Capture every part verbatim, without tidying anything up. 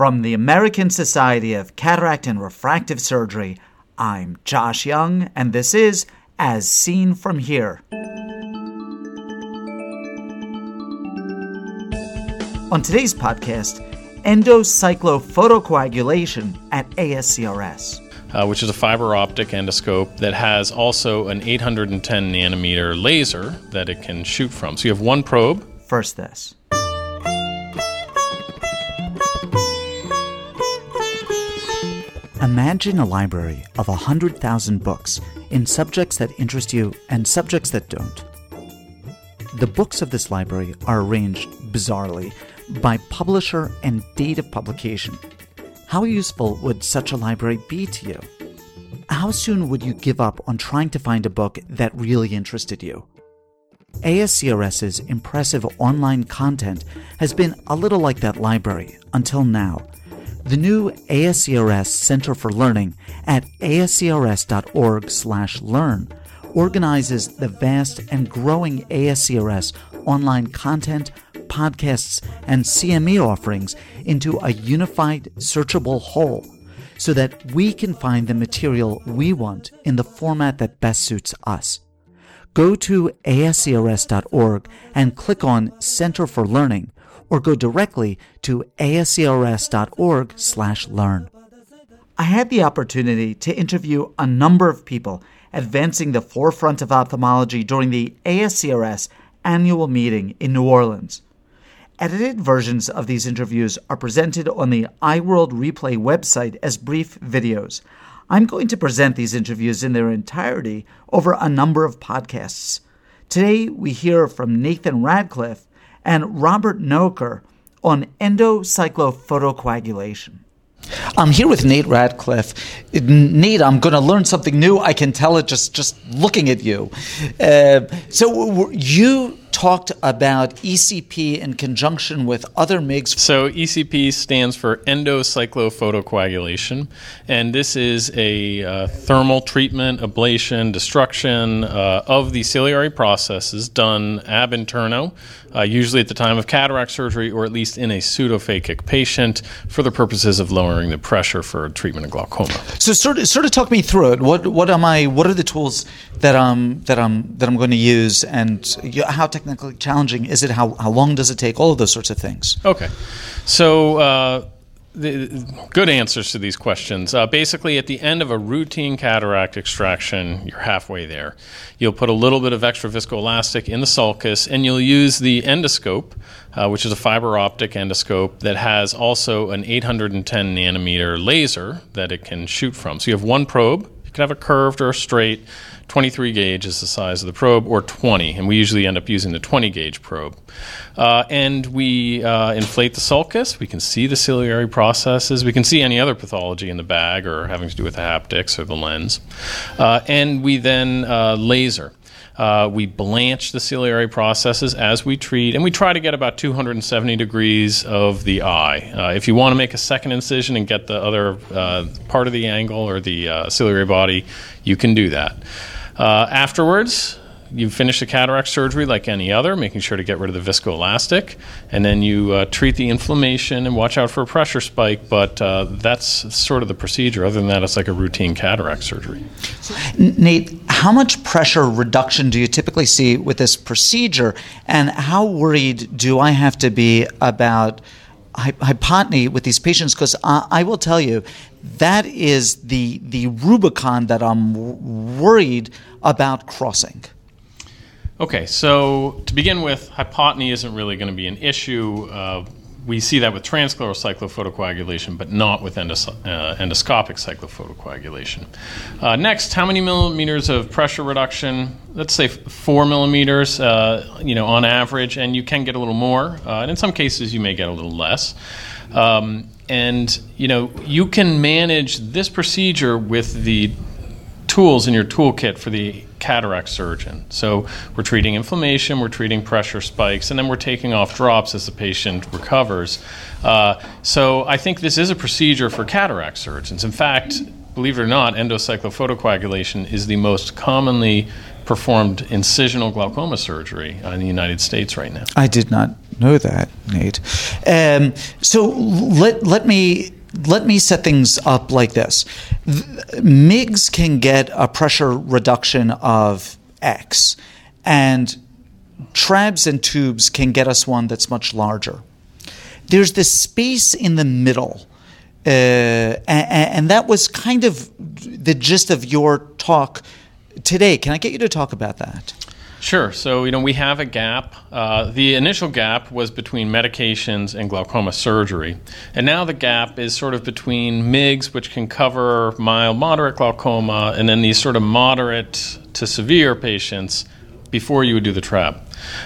From the American Society of Cataract and Refractive Surgery, I'm Josh Young, and this is As Seen From Here. On today's podcast, endocyclophotocoagulation at A S C R S. Uh, which is a fiber optic endoscope that has also an eight hundred ten nanometer laser that it can shoot from. So you have one probe. First this. Imagine a library of one hundred thousand books in subjects that interest you and subjects that don't. The books of this library are arranged bizarrely by publisher and date of publication. How useful would such a library be to you? How soon would you give up on trying to find a book that really interested you? A S C R S's impressive online content has been a little like that library until now. The new A S C R S Center for Learning at A S C R S dot org slash learn organizes the vast and growing A S C R S online content, podcasts, and C M E offerings into a unified, searchable whole so that we can find the material we want in the format that best suits us. Go to A S C R S dot org and click on Center for Learning, or go directly to A S C R S dot org slash learn. I had the opportunity to interview a number of people advancing the forefront of ophthalmology during the A S C R S annual meeting in New Orleans. Edited versions of these interviews are presented on the iWorld Replay website as brief videos. I'm going to present these interviews in their entirety over a number of podcasts. Today, we hear from Nathan Radcliffe and Robert Noecker on endocyclophotocoagulation. I'm here with Nate Radcliffe. Nate, I'm going to learn something new. I can tell it just, just looking at you. Uh, so you talked about E C P in conjunction with other M I Gs. So E C P stands for endocyclophotocoagulation, and this is a uh, thermal treatment, ablation, destruction uh, of the ciliary processes done ab interno, uh, usually at the time of cataract surgery or at least in a pseudophakic patient for the purposes of lowering the pressure for treatment of glaucoma. So sort of, sort of talk me through it. What what am I? What are the tools that um that I'm that I'm going to use, and how to Technically challenging is it? How how long does it take? All of those sorts of things. Okay, so uh, the, the good answers to these questions. Uh, basically, at the end of a routine cataract extraction, you're halfway there. You'll put a little bit of extra viscoelastic in the sulcus, and you'll use the endoscope, uh, which is a fiber optic endoscope that has also an eight hundred ten nanometer laser that it can shoot from. So you have one probe. You can have a curved or a straight. twenty-three gauge is the size of the probe, or twenty, and we usually end up using the twenty gauge probe. Uh, and we uh, inflate the sulcus. We can see the ciliary processes. We can see any other pathology in the bag or having to do with the haptics or the lens. Uh, and we then uh, laser. Uh, we blanch the ciliary processes as we treat, and we try to get about two hundred seventy degrees of the eye. Uh, if you want to make a second incision and get the other uh, part of the angle or the uh, ciliary body, you can do that. Uh, afterwards, you finish the cataract surgery like any other, making sure to get rid of the viscoelastic, and then you uh, treat the inflammation and watch out for a pressure spike, but uh, that's sort of the procedure. Other than that, it's like a routine cataract surgery. So, Nate, how much pressure reduction do you typically see with this procedure, and how worried do I have to be about hypotony with these patients? Because I, I will tell you, that is the the Rubicon that I'm worried about crossing. Okay, so to begin with, hypotony isn't really going to be an issue. Uh, we see that with transscleral cyclophotocoagulation, but not with endos- uh, endoscopic cyclophotocoagulation. Uh, next, how many millimeters of pressure reduction? Let's say four millimeters, uh, you know, on average, and you can get a little more, uh, and in some cases you may get a little less. Um, and you know, you can manage this procedure with the tools in your toolkit for the cataract surgeon. So we're treating inflammation, we're treating pressure spikes, and then we're taking off drops as the patient recovers. Uh, so I think this is a procedure for cataract surgeons. In fact, believe it or not, endocyclophotocoagulation is the most commonly performed incisional glaucoma surgery in the United States right now. I did not know that, Nate. Um, so let let me let me set things up like this. M I Gs can get a pressure reduction of X, and T R A Bs and tubes can get us one that's much larger. There's this space in the middle. Uh, and, and that was kind of the gist of your talk today. Can I get you to talk about that? Sure. So, you know, we have a gap. Uh, the initial gap was between medications and glaucoma surgery. And now the gap is sort of between M I Gs, which can cover mild, moderate glaucoma, and then these sort of moderate to severe patients before you would do the T R A B.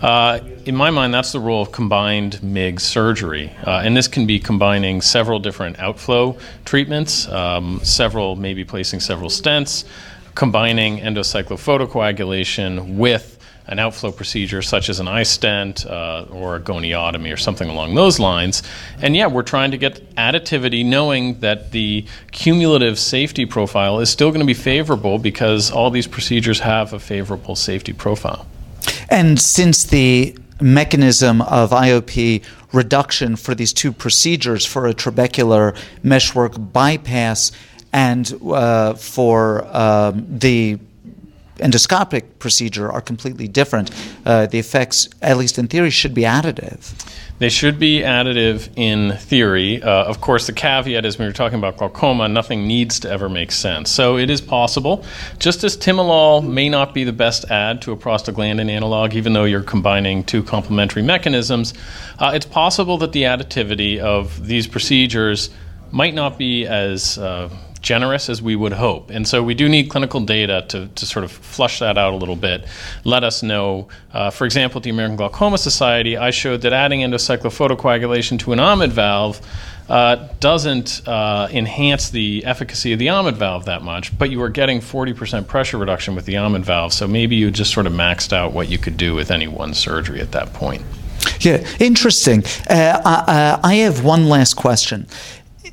Uh, in my mind, that's the role of combined M I G surgery. Uh, and this can be combining several different outflow treatments, um, several, maybe placing several stents, combining endocyclophotocoagulation with an outflow procedure such as an iStent uh, or a goniotomy or something along those lines. And yeah, we're trying to get additivity, knowing that the cumulative safety profile is still going to be favorable because all these procedures have a favorable safety profile. And since the mechanism of I O P reduction for these two procedures, for a trabecular meshwork bypass and uh, for uh, the endoscopic procedure, are completely different. Uh, the effects, at least in theory, should be additive. They should be additive in theory. Uh, of course, the caveat is when you're talking about glaucoma, nothing needs to ever make sense. So it is possible. Just as timolol may not be the best add to a prostaglandin analog, even though you're combining two complementary mechanisms, uh, it's possible that the additivity of these procedures might not be as uh, generous as we would hope. And so we do need clinical data to, to sort of flush that out a little bit, let us know. Uh, for example, at the American Glaucoma Society, I showed that adding endocyclophotocoagulation to an Ahmed valve uh, doesn't uh, enhance the efficacy of the Ahmed valve that much, but you were getting forty percent pressure reduction with the Ahmed valve, so maybe you just sort of maxed out what you could do with any one surgery at that point. Yeah, interesting. Uh, I, I have one last question.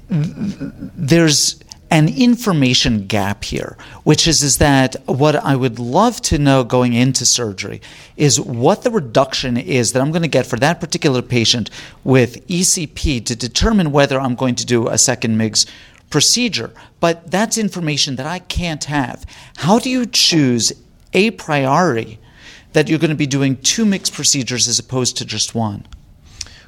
There's an information gap here, which is, is that what I would love to know going into surgery is what the reduction is that I'm going to get for that particular patient with E C P to determine whether I'm going to do a second M I G S procedure. But that's information that I can't have. How do you choose a priori that you're going to be doing two M I G S procedures as opposed to just one?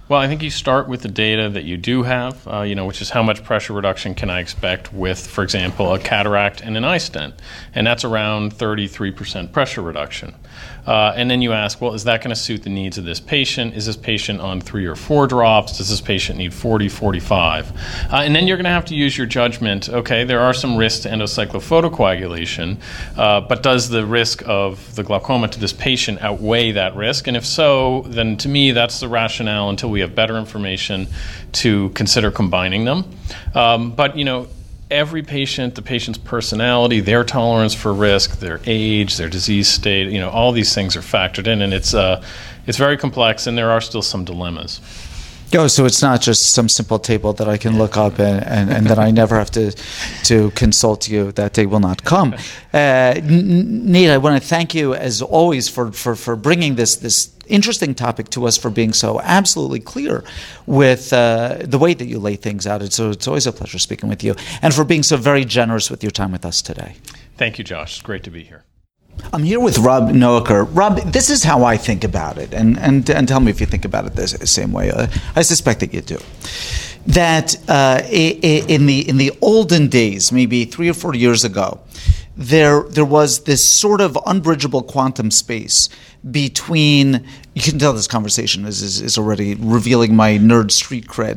Well, I think you start with the data that you do have, uh, you know, which is how much pressure reduction can I expect with, for example, a cataract and an iStent, and that's around thirty-three percent pressure reduction. Uh, and then you ask, well, is that going to suit the needs of this patient? Is this patient on three or four drops? Does this patient need forty, forty-five? Uh, and then you're going to have to use your judgment. Okay, there are some risks to endocyclophotocoagulation, uh, but does the risk of the glaucoma to this patient outweigh that risk? And if so, then to me, that's the rationale until we have better information to consider combining them. Um, but, you know, every patient, the patient's personality, their tolerance for risk, their age, their disease state, you know, all these things are factored in, and it's uh, it's very complex, and there are still some dilemmas. Oh, so it's not just some simple table that I can look up and, and, and that I never have to to consult you. That day will not come. Uh, Nate, I want to thank you, as always, for, for, for bringing this this interesting topic to us, for being so absolutely clear with uh, the way that you lay things out. It's, it's always a pleasure speaking with you, and for being so very generous with your time with us today. Thank you, Josh. It's great to be here. I'm here with Rob Noecker. Rob, this is how I think about it, and, and, and tell me if you think about it the same way. Uh, I suspect that you do. That uh, in the in the olden days, maybe three or four years ago, there there was this sort of unbridgeable quantum space between. You can tell this conversation is is, is already revealing my nerd street cred.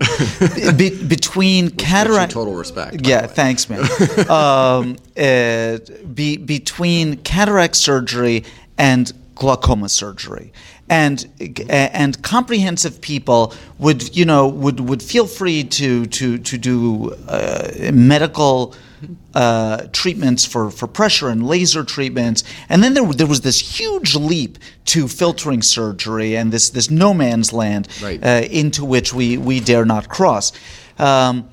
Be, between cataract, total respect. Yeah, thanks, man. um, uh, be, between cataract surgery and glaucoma surgery, and and comprehensive people would you know would, would feel free to to to do uh, medical. Uh, treatments for, for pressure and laser treatments, and then there there was this huge leap to filtering surgery and this this no man's land, right, uh, into which we we dare not cross. Um,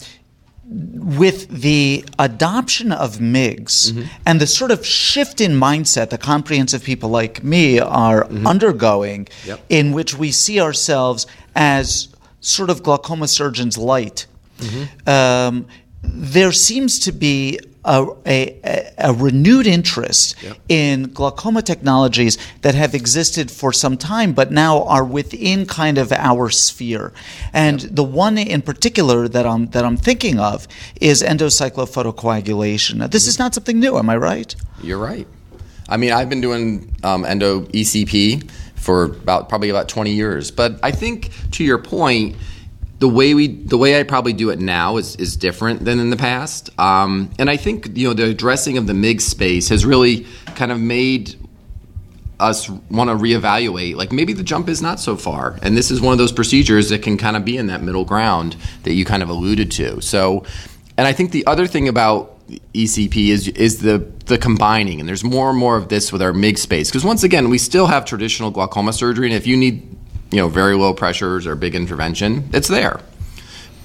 with the adoption of M I Gs mm-hmm. and the sort of shift in mindset that comprehensive people like me are mm-hmm. undergoing, yep. in which we see ourselves as sort of glaucoma surgeons light, mm-hmm. um, there seems to be a, a, a renewed interest yep. in glaucoma technologies that have existed for some time but now are within kind of our sphere. And yep. the one in particular that I'm that I'm thinking of is endocyclophotocoagulation. Now, this mm-hmm. is not something new, am I right? You're right. I mean, I've been doing um, endo E C P for about probably about twenty years. But I think, to your point, The way we, the way I probably do it now is, is different than in the past, um, and I think you know the addressing of the M I G space has really kind of made us want to reevaluate. Like maybe the jump is not so far, and this is one of those procedures that can kind of be in that middle ground that you kind of alluded to. So, and I think the other thing about E C P is is the the combining, and there's more and more of this with our M I G space because once again we still have traditional glaucoma surgery, and if you need you know, very low pressures or big intervention, it's there.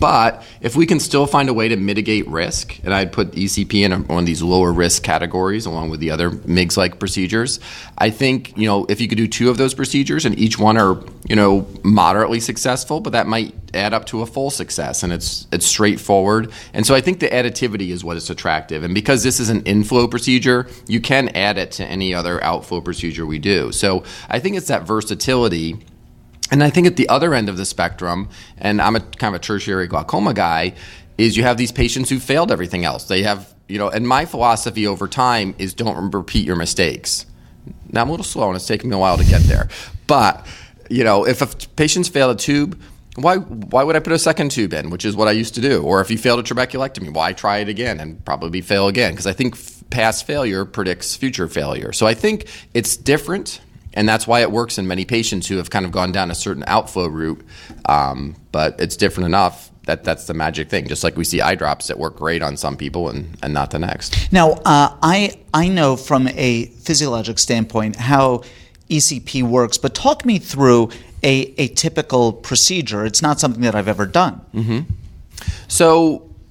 But if we can still find a way to mitigate risk, and I'd put E C P in one of these lower risk categories along with the other M I Gs-like procedures, I think, you know, if you could do two of those procedures and each one are, you know, moderately successful, but that might add up to a full success, and it's it's straightforward. And so I think the additivity is what is attractive. And because this is an inflow procedure, you can add it to any other outflow procedure we do. So I think it's that versatility. And I think at the other end of the spectrum, and I'm a kind of a tertiary glaucoma guy, is you have these patients who failed everything else. They have, you know, and my philosophy over time is don't repeat your mistakes. Now, I'm a little slow, and it's taking me a while to get there. But, you know, if a patient's failed a tube, why why would I put a second tube in, which is what I used to do? Or if you failed a trabeculectomy, why try it again and probably fail again? Because I think past failure predicts future failure. So I think it's different. And that's why it works in many patients who have kind of gone down a certain outflow route. Um, but it's different enough that that's the magic thing. Just like we see eye drops that work great on some people and, and not the next. Now, uh, I I know from a physiologic standpoint how E C P works, but talk me through a, a typical procedure. It's not something that I've ever done. Mm-hmm. So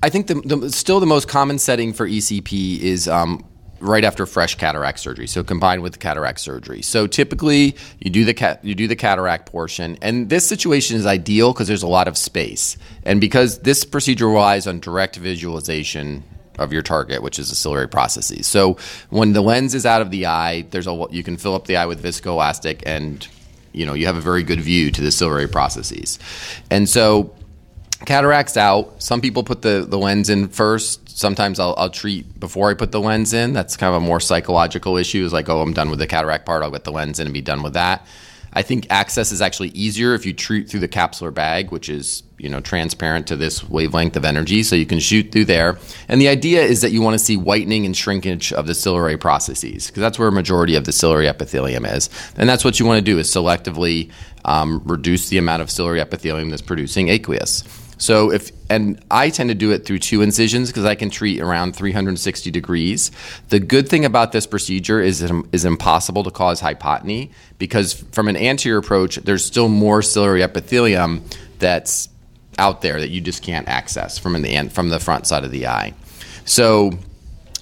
I think the, the still the most common setting for E C P is um, – right after fresh cataract surgery, so combined with cataract surgery. So typically, you do the cat, you do the cataract portion, and this situation is ideal because there's a lot of space, and because this procedure relies on direct visualization of your target, which is the ciliary processes. So when the lens is out of the eye, there's a you can fill up the eye with viscoelastic, and you know you have a very good view to the ciliary processes, and so. Cataract's out. Some people put the, the lens in first. Sometimes I'll, I'll treat before I put the lens in. That's kind of a more psychological issue. It's like, oh, I'm done with the cataract part. I'll get the lens in and be done with that. I think access is actually easier if you treat through the capsular bag, which is, you know, transparent to this wavelength of energy. So you can shoot through there. And the idea is that you want to see whitening and shrinkage of the ciliary processes because that's where a majority of the ciliary epithelium is. And that's what you want to do is selectively um, reduce the amount of ciliary epithelium that's producing aqueous. So if, and I tend to do it through two incisions because I can treat around three hundred sixty degrees. The good thing about this procedure is it is impossible to cause hypotony because from an anterior approach, there's still more ciliary epithelium that's out there that you just can't access from the from the front side of the eye. So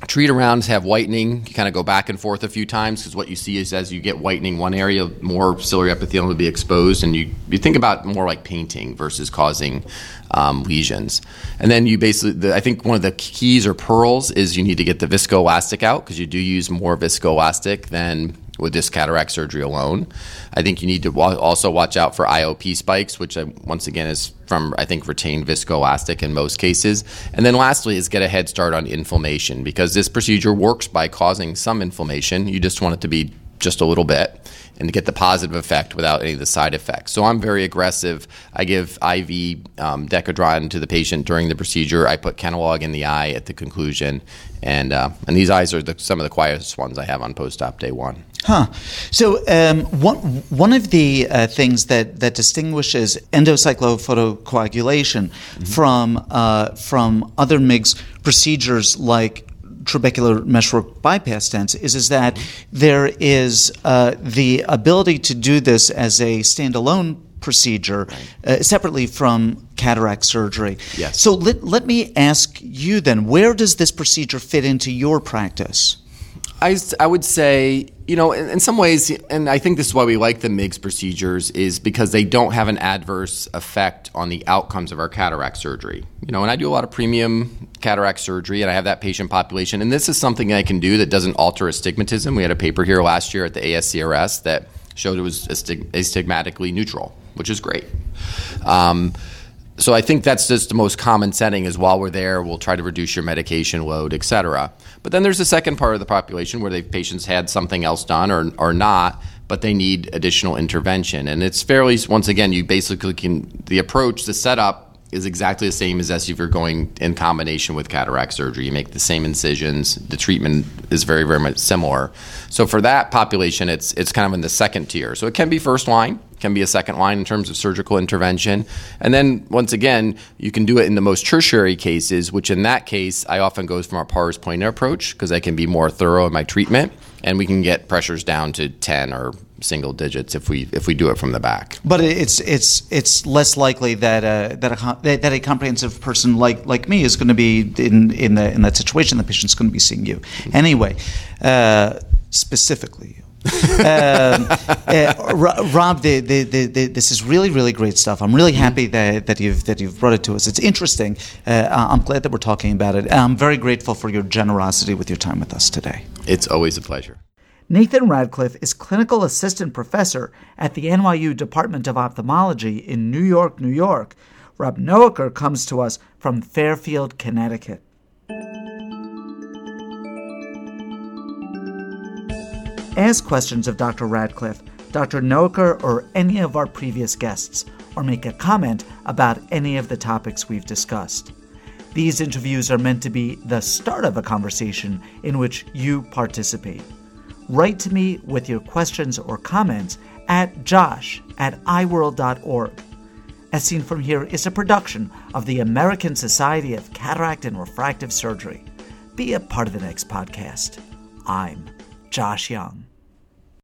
treat arounds have whitening. You kind of go back and forth a few times because what you see is as you get whitening one area, more ciliary epithelium will be exposed, and you, you think about more like painting versus causing um, lesions. And then you basically, the, I think one of the keys or pearls is you need to get the viscoelastic out because you do use more viscoelastic than with this cataract surgery alone. I think you need to wa- also watch out for I O P spikes, which I, once again is from, I think, retained viscoelastic in most cases. And then lastly is get a head start on inflammation because this procedure works by causing some inflammation. You just want it to be just a little bit and to get the positive effect without any of the side effects. So I'm very aggressive. I give I V um, Decadron to the patient during the procedure. I put Kenalog in the eye at the conclusion. And uh, and these eyes are the, some of the quietest ones I have on post-op day one. Huh. So um, one, one of the uh, things that, that distinguishes endocyclophotocoagulation mm-hmm. from, uh, from other M I Gs procedures like trabecular meshwork bypass stents is is that there is uh, the ability to do this as a standalone procedure, right. uh, separately from cataract surgery. Yes. So let, let me ask you then, where does this procedure fit into your practice? I, I would say, you know, in, in some ways, and I think this is why we like the M I G S procedures, is because they don't have an adverse effect on the outcomes of our cataract surgery. You know, and I do a lot of premium cataract surgery, and I have that patient population. And this is something I can do that doesn't alter astigmatism. We had a paper here last year at the A S C R S that showed it was astig- astigmatically neutral, which is great. Um So I think that's just the most common setting, is while we're there, we'll try to reduce your medication load, et cetera. But then there's the second part of the population where the patients had something else done or, or not, but they need additional intervention. And it's fairly, once again, you basically can, the approach, the setup is exactly the same as if you're going in combination with cataract surgery. You make the same incisions. The treatment is very, very much similar. So for that population, it's it's kind of in the second tier. So it can be first line, can be a second line in terms of surgical intervention. And then, once again, you can do it in the most tertiary cases, which in that case, I often go from our pars plana approach because I can be more thorough in my treatment, and we can get pressures down to ten or single digits if we if we do it from the back. But it's it's it's less likely that uh, that a that a comprehensive person like like me is going to be in in the in that situation. The patient's going to be seeing you anyway, uh, specifically. um, uh, Rob, the, the, the, the, this is really, really great stuff. I'm really happy that, that you've that you've brought it to us. It's interesting. Uh, I'm glad that we're talking about it. I'm very grateful for your generosity with your time with us today. It's always a pleasure. Nathan Radcliffe is clinical assistant professor at the N Y U Department of Ophthalmology in New York, New York. Rob Noecker comes to us from Fairfield, Connecticut. Ask questions of Doctor Radcliffe, Doctor Noecker, or any of our previous guests, or make a comment about any of the topics we've discussed. These interviews are meant to be the start of a conversation in which you participate. Write to me with your questions or comments at josh at iWorld dot org. As Seen From Here is a production of the American Society of Cataract and Refractive Surgery. Be a part of the next podcast. I'm Josh Young.